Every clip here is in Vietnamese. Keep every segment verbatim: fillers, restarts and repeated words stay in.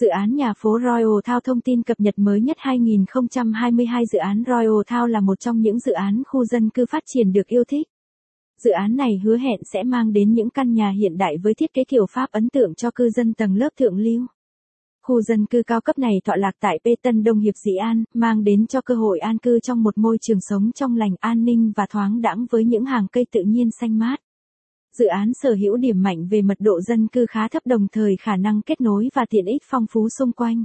Dự án nhà phố Royal Town, thông tin cập nhật mới nhất hai nghìn không trăm hai mươi hai. Dự án Royal Town là một trong những dự án khu dân cư phát triển được yêu thích. Dự án này hứa hẹn sẽ mang đến những căn nhà hiện đại với thiết kế kiểu Pháp ấn tượng cho cư dân tầng lớp thượng lưu. Khu dân cư cao cấp này tọa lạc tại Bê Tân Đông Hiệp, Di An, mang đến cho cơ hội an cư trong một môi trường sống trong lành, an ninh và thoáng đãng với những hàng cây tự nhiên xanh mát. Dự án sở hữu điểm mạnh về mật độ dân cư khá thấp, đồng thời khả năng kết nối và tiện ích phong phú xung quanh.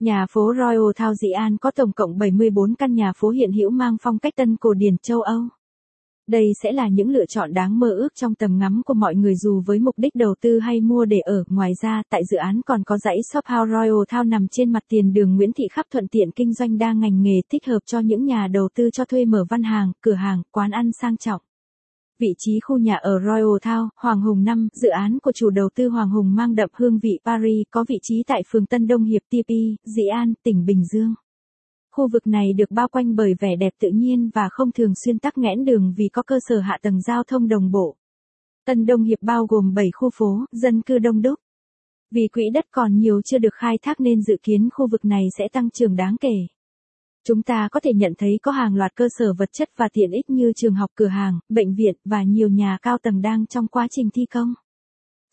Nhà phố Royal Town Di An có tổng cộng bảy mươi tư căn nhà phố hiện hữu mang phong cách tân cổ điển châu Âu. Đây sẽ là những lựa chọn đáng mơ ước trong tầm ngắm của mọi người dù với mục đích đầu tư hay mua để ở. Ngoài ra, tại dự án còn có dãy shop house Royal Town nằm trên mặt tiền đường Nguyễn Thị Khắp, thuận tiện kinh doanh đa ngành nghề, thích hợp cho những nhà đầu tư cho thuê mở văn hàng, cửa hàng, quán ăn sang trọng. Vị trí khu nhà ở Royal Town, Hoàng Hùng năm, dự án của chủ đầu tư Hoàng Hùng mang đậm hương vị Paris, có vị trí tại phường Tân Đông Hiệp, T P, Di An, tỉnh Bình Dương. Khu vực này được bao quanh bởi vẻ đẹp tự nhiên và không thường xuyên tắc nghẽn đường vì có cơ sở hạ tầng giao thông đồng bộ. Tân Đông Hiệp bao gồm bảy khu phố, dân cư đông đúc. Vì quỹ đất còn nhiều chưa được khai thác nên dự kiến khu vực này sẽ tăng trưởng đáng kể. Chúng ta có thể nhận thấy có hàng loạt cơ sở vật chất và tiện ích như trường học, cửa hàng, bệnh viện và nhiều nhà cao tầng đang trong quá trình thi công.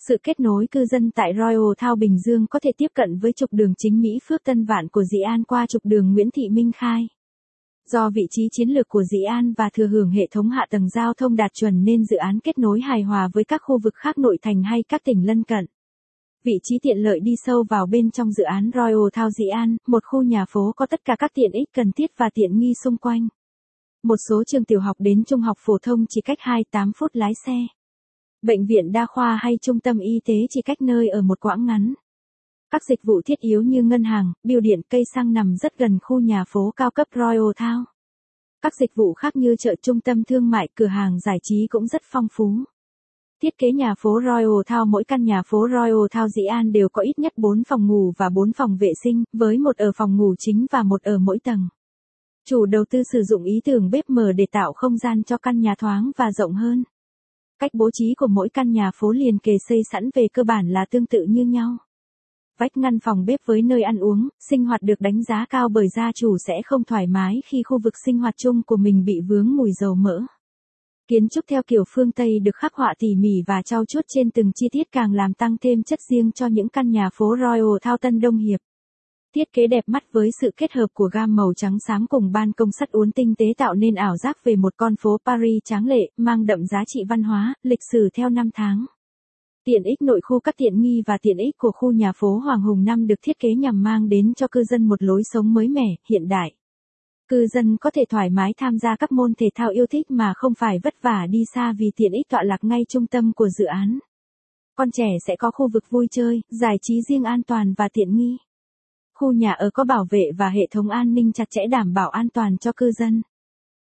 Sự kết nối cư dân tại Royal Town Bình Dương có thể tiếp cận với trục đường chính Mỹ Phước Tân Vạn của Di An qua trục đường Nguyễn Thị Minh Khai. Do vị trí chiến lược của Di An và thừa hưởng hệ thống hạ tầng giao thông đạt chuẩn nên dự án kết nối hài hòa với các khu vực khác nội thành hay các tỉnh lân cận. Vị trí tiện lợi đi sâu vào bên trong dự án Royal Town Di An, một khu nhà phố có tất cả các tiện ích cần thiết và tiện nghi xung quanh. Một số trường tiểu học đến trung học phổ thông chỉ cách hai mươi tám phút lái xe. Bệnh viện đa khoa hay trung tâm y tế chỉ cách nơi ở một quãng ngắn. Các dịch vụ thiết yếu như ngân hàng, bưu điện, cây xăng nằm rất gần khu nhà phố cao cấp Royal Town. Các dịch vụ khác như chợ, trung tâm thương mại, cửa hàng giải trí cũng rất phong phú. Thiết kế nhà phố Royal Town, mỗi căn nhà phố Royal Town Di An đều có ít nhất bốn phòng ngủ và bốn phòng vệ sinh, với một ở phòng ngủ chính và một ở mỗi tầng. Chủ đầu tư sử dụng ý tưởng bếp mở để tạo không gian cho căn nhà thoáng và rộng hơn. Cách bố trí của mỗi căn nhà phố liền kề xây sẵn về cơ bản là tương tự như nhau. Vách ngăn phòng bếp với nơi ăn uống, sinh hoạt được đánh giá cao bởi gia chủ sẽ không thoải mái khi khu vực sinh hoạt chung của mình bị vướng mùi dầu mỡ. Kiến trúc theo kiểu phương Tây được khắc họa tỉ mỉ và trau chuốt trên từng chi tiết càng làm tăng thêm chất riêng cho những căn nhà phố Royal Town Tân Đông Hiệp. Thiết kế đẹp mắt với sự kết hợp của gam màu trắng xám cùng ban công sắt uốn tinh tế tạo nên ảo giác về một con phố Paris tráng lệ, mang đậm giá trị văn hóa, lịch sử theo năm tháng. Tiện ích nội khu, các tiện nghi và tiện ích của khu nhà phố Hoàng Hùng năm được thiết kế nhằm mang đến cho cư dân một lối sống mới mẻ, hiện đại. Cư dân có thể thoải mái tham gia các môn thể thao yêu thích mà không phải vất vả đi xa vì tiện ích tọa lạc ngay trung tâm của dự án. Con trẻ sẽ có khu vực vui chơi, giải trí riêng, an toàn và tiện nghi. Khu nhà ở có bảo vệ và hệ thống an ninh chặt chẽ đảm bảo an toàn cho cư dân.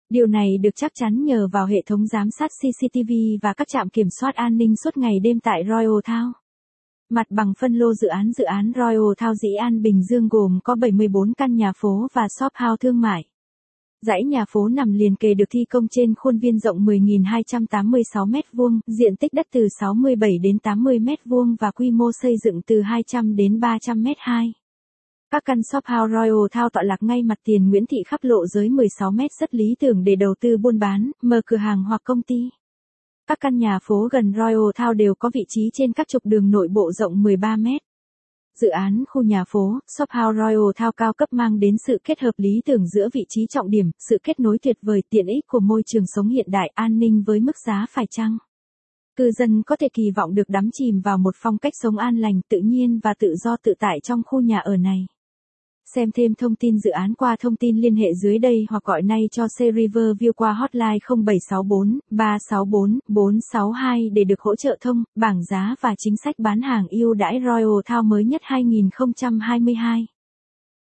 Điều này được chắc chắn nhờ vào hệ thống giám sát C C T V và các trạm kiểm soát an ninh suốt ngày đêm tại Royal Town. Mặt bằng phân lô dự án dự án Royal Town Di An Bình Dương gồm có bảy mươi tư căn nhà phố và shop house thương mại. Dãy nhà phố nằm liền kề được thi công trên khuôn viên rộng mười nghìn hai trăm tám mươi sáu mét vuông, diện tích đất từ sáu mươi bảy đến tám mươi mét vuông và quy mô xây dựng từ hai trăm đến ba trăm mét vuông. Các căn shop house Royal Town tọa lạc ngay mặt tiền Nguyễn Thị Khắp, lộ giới mười sáu mét, rất lý tưởng để đầu tư buôn bán, mở cửa hàng hoặc công ty. Các căn nhà phố gần Royal Town đều có vị trí trên các trục đường nội bộ rộng mười ba mét. Dự án khu nhà phố, shop house Royal Town cao cấp mang đến sự kết hợp lý tưởng giữa vị trí trọng điểm, sự kết nối tuyệt vời, tiện ích của môi trường sống hiện đại, an ninh với mức giá phải chăng. Cư dân có thể kỳ vọng được đắm chìm vào một phong cách sống an lành, tự nhiên và tự do tự tại trong khu nhà ở này. Xem thêm thông tin dự án qua thông tin liên hệ dưới đây hoặc gọi ngay cho C Review qua hotline không bảy sáu bốn, ba sáu bốn, bốn sáu hai để được hỗ trợ thông, bảng giá và chính sách bán hàng ưu đãi Royal Town mới nhất hai nghìn không trăm hai mươi hai.